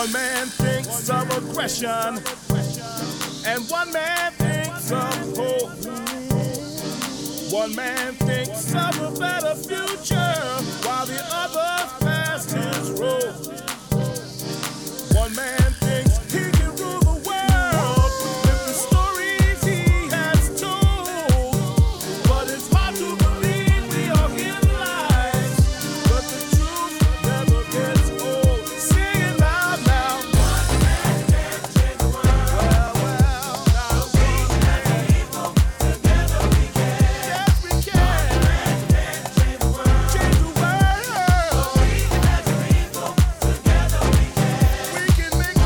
One man thinks of aggression, and one man thinks of hope. One man thinks of a better future, while the other passed his road. One man thinks he can rule the world with the stories he has told. But it's hard to believe we are in lies, but the truth never gets old. Sing it loud now. One man can change the world. Well, the weak and the evil, together we can. Yes, we can. One man can change the world. Change the world. The weak and the evil, together we can. We can make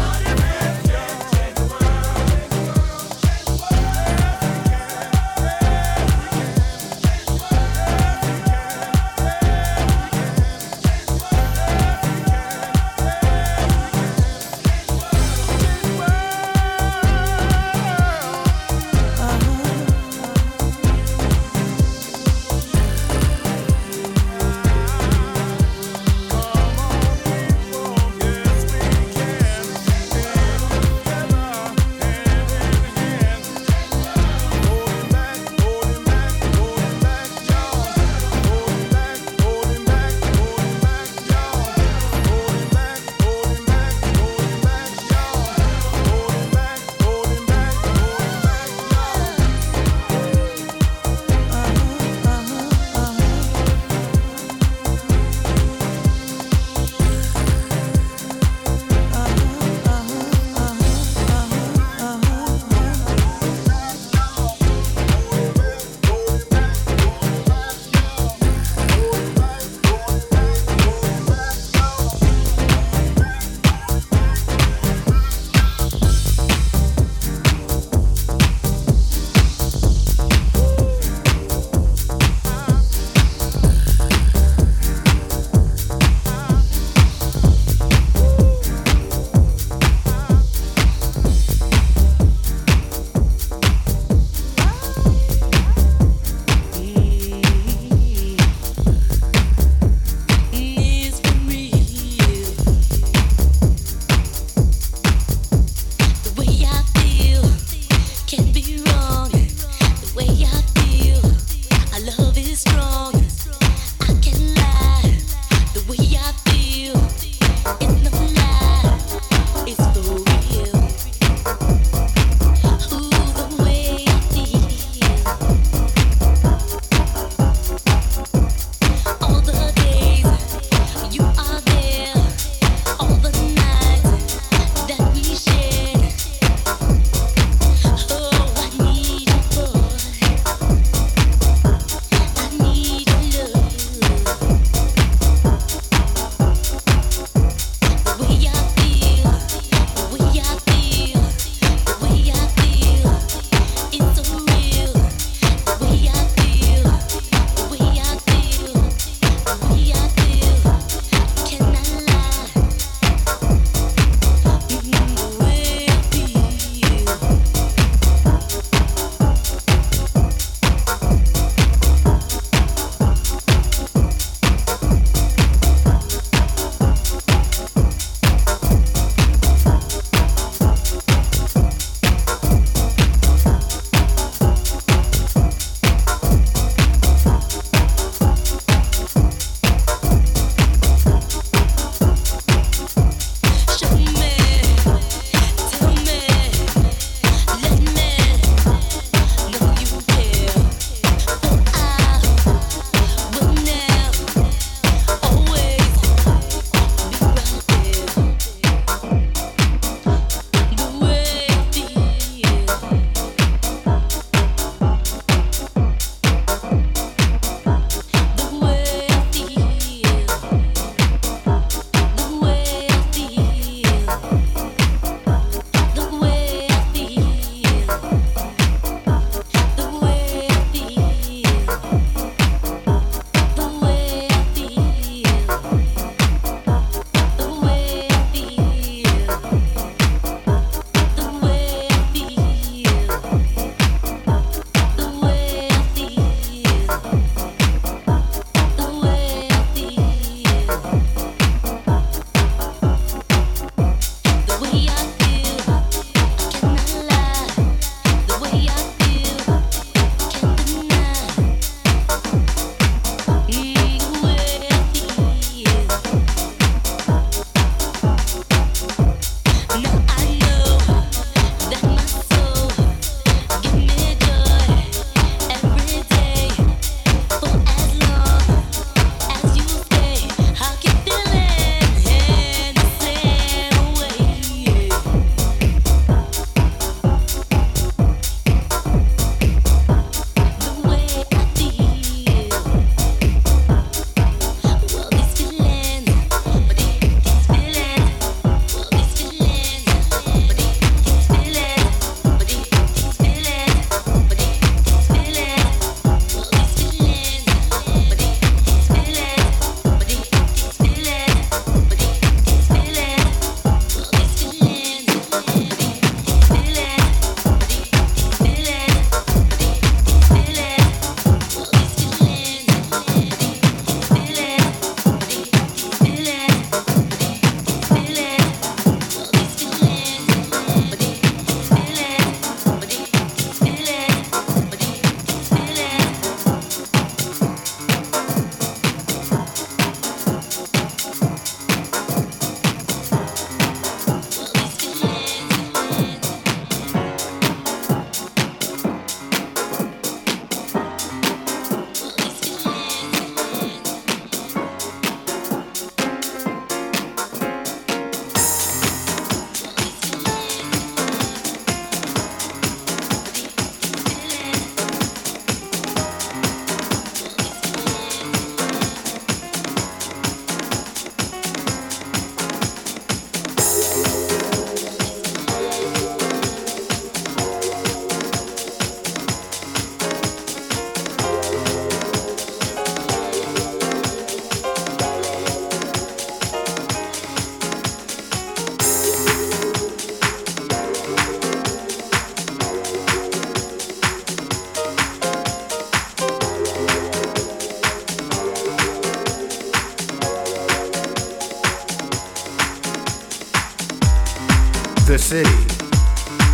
city.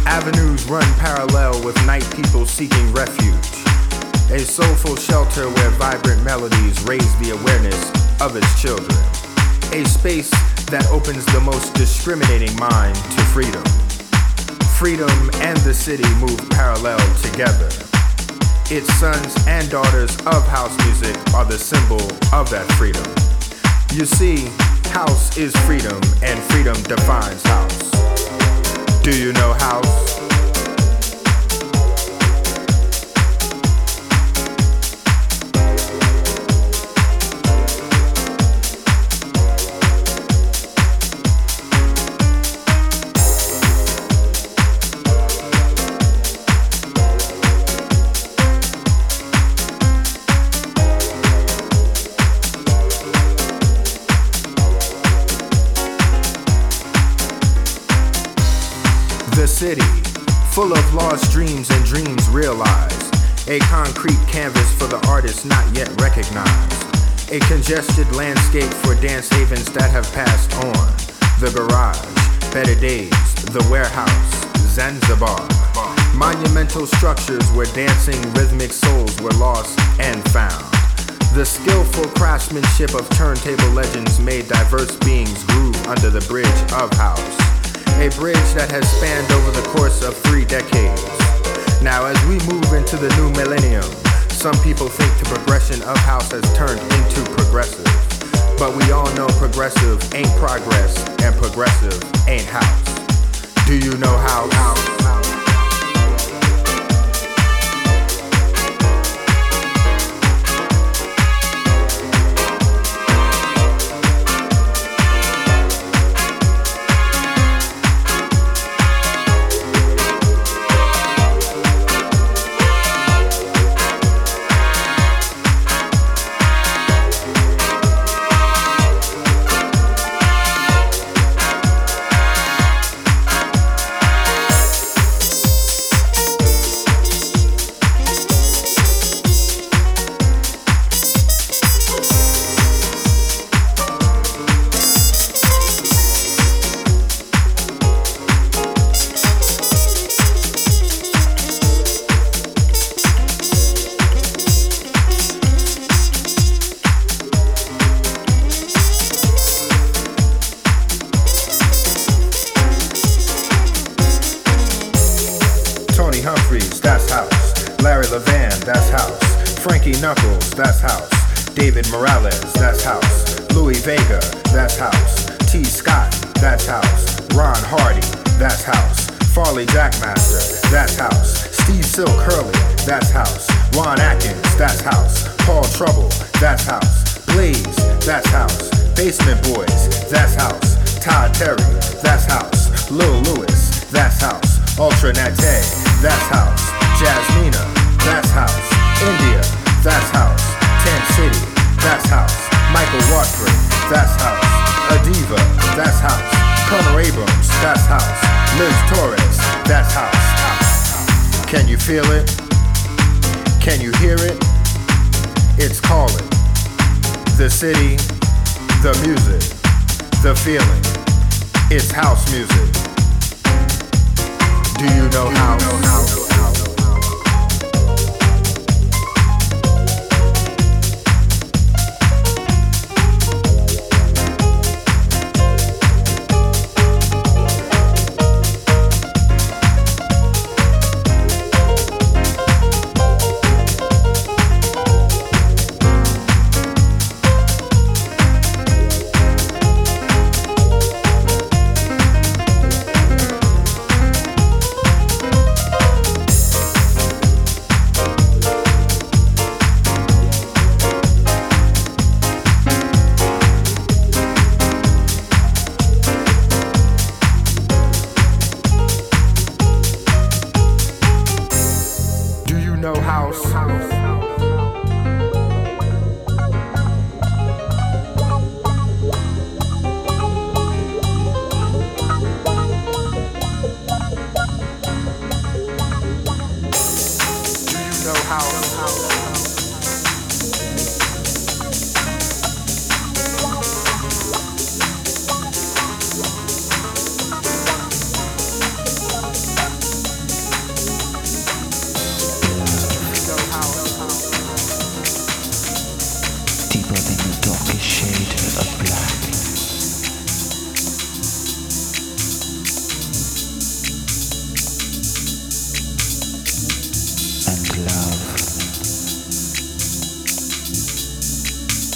Avenues run parallel with night people seeking refuge. A soulful shelter where vibrant melodies raise the awareness of its children. A space that opens the most discriminating mind to freedom. Freedom and the city move parallel together. Its sons and daughters of house music are the symbol of that freedom. You see, house is freedom, and freedom defines house. Do you know house? The city, full of lost dreams and dreams realized. A concrete canvas for the artists not yet recognized. A congested landscape for dance havens that have passed on. The garage, better days, the warehouse, Zanzibar. Monumental structures where dancing rhythmic souls were lost and found. The skillful craftsmanship of turntable legends made diverse beings groove under the bridge of house. A bridge that has spanned over the course of 3 decades. Now, as we move into the new millennium, some people think the progression of house has turned into progressive. But we all know progressive ain't progress, and progressive ain't house. Do you know house? Humphreys, that's house. Larry Levan, that's house. Frankie Knuckles, that's house. David Morales, that's house. Louis Vega, that's house. T. Scott, that's house. Ron Hardy, that's house. Farley Jackmaster, that's house. Steve Silk Hurley, that's house. Ron Atkins, that's house. Paul Trouble, that's house. Blaze, that's house. Basement Boys, that's house. Todd Terry, that's house. Lil Lewis, that's house. Ultra Nate, that's house. Jasmina, that's house. India, that's house. Tent City, that's house. Michael Watford, that's house. Adiva, that's house. Connor Abrams, that's house. Liz Torres, that's house. Can you feel it? Can you hear it? It's calling. The city, the music, the feeling. It's house music. Do you know how?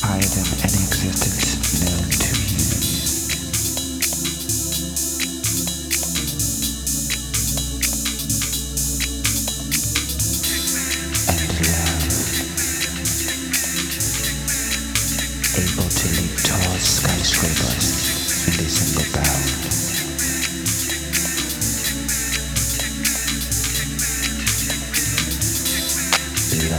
higher than any existence known to you. And love, able to leap tall skyscrapers in a single bound. Purely,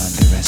out of pure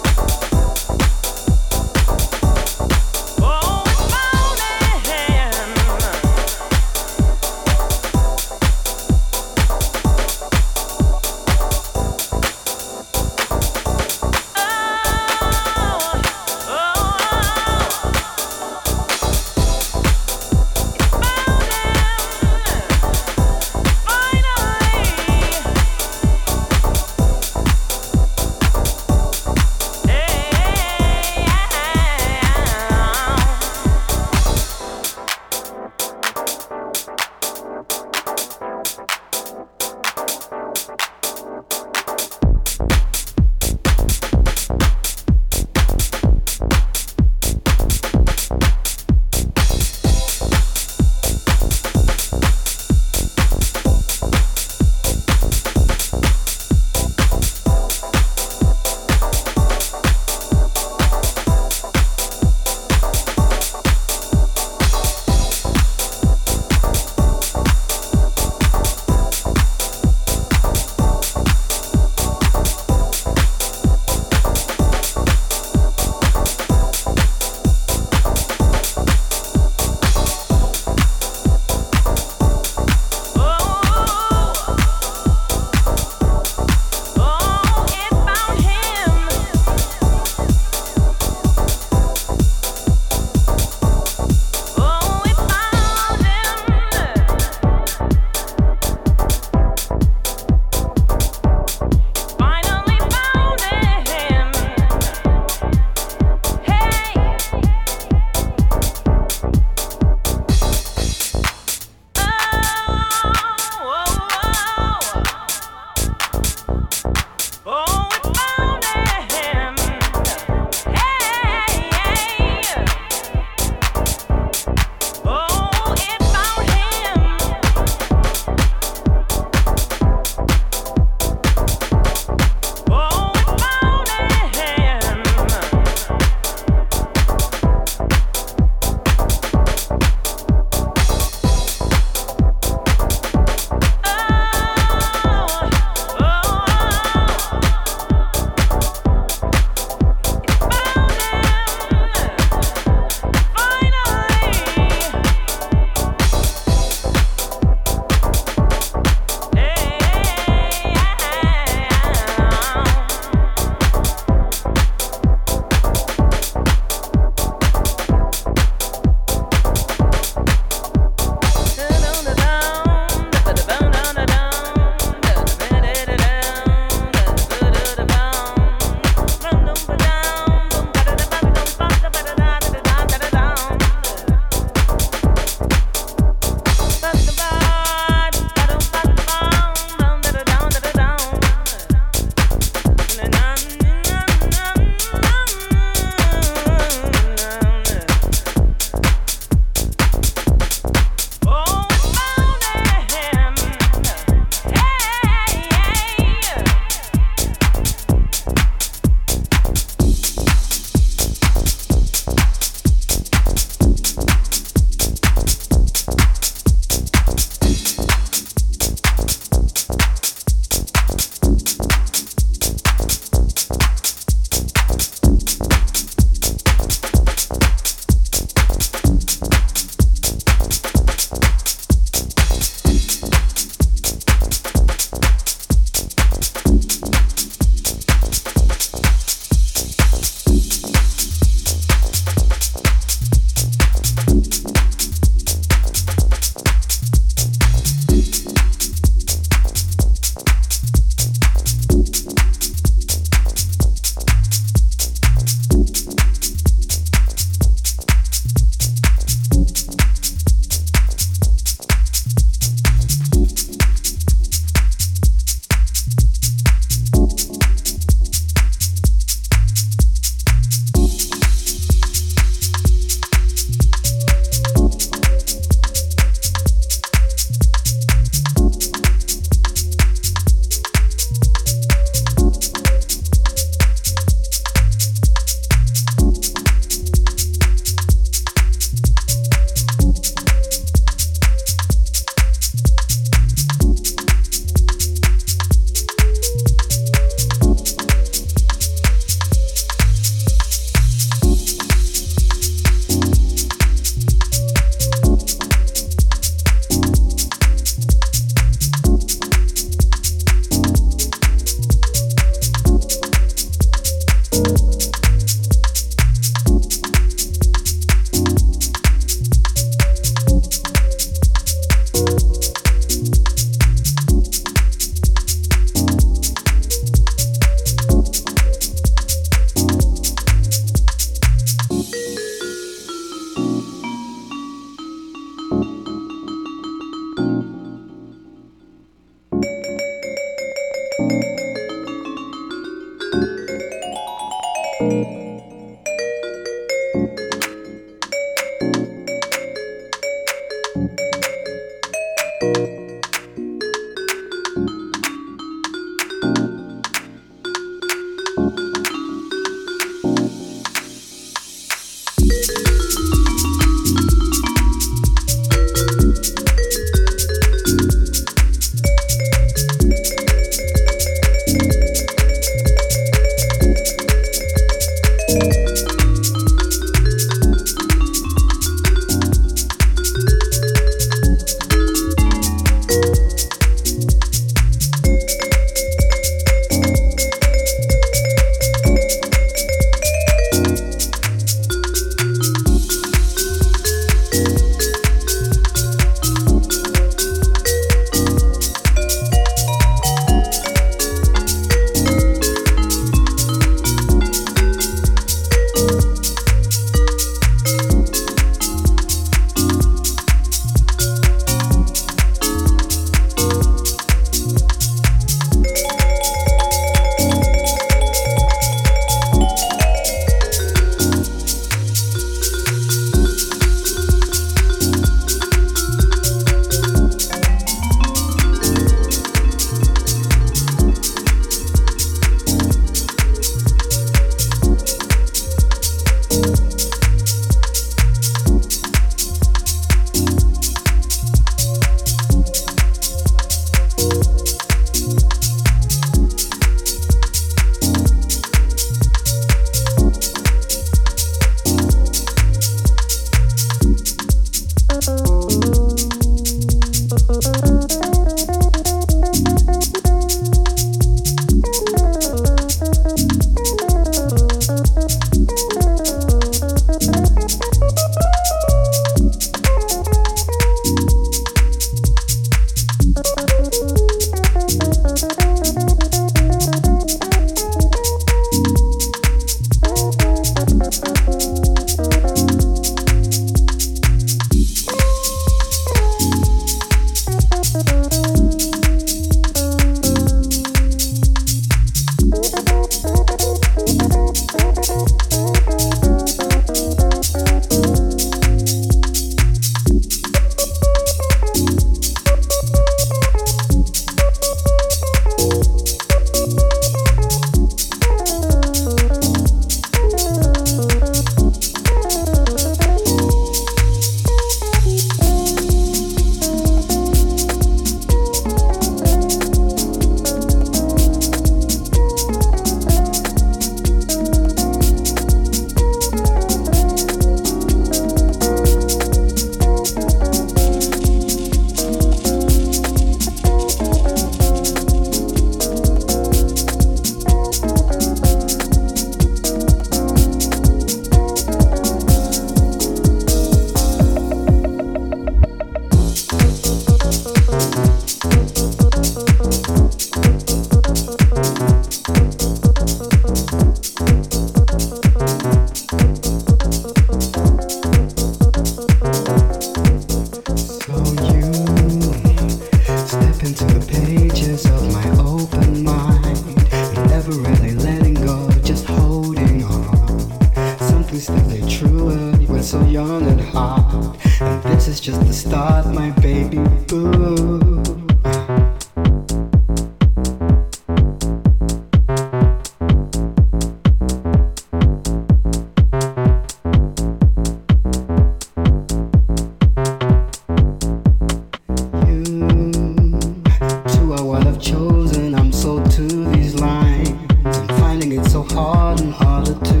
Chosen, I'm sold to these lines. I'm finding it so hard and harder to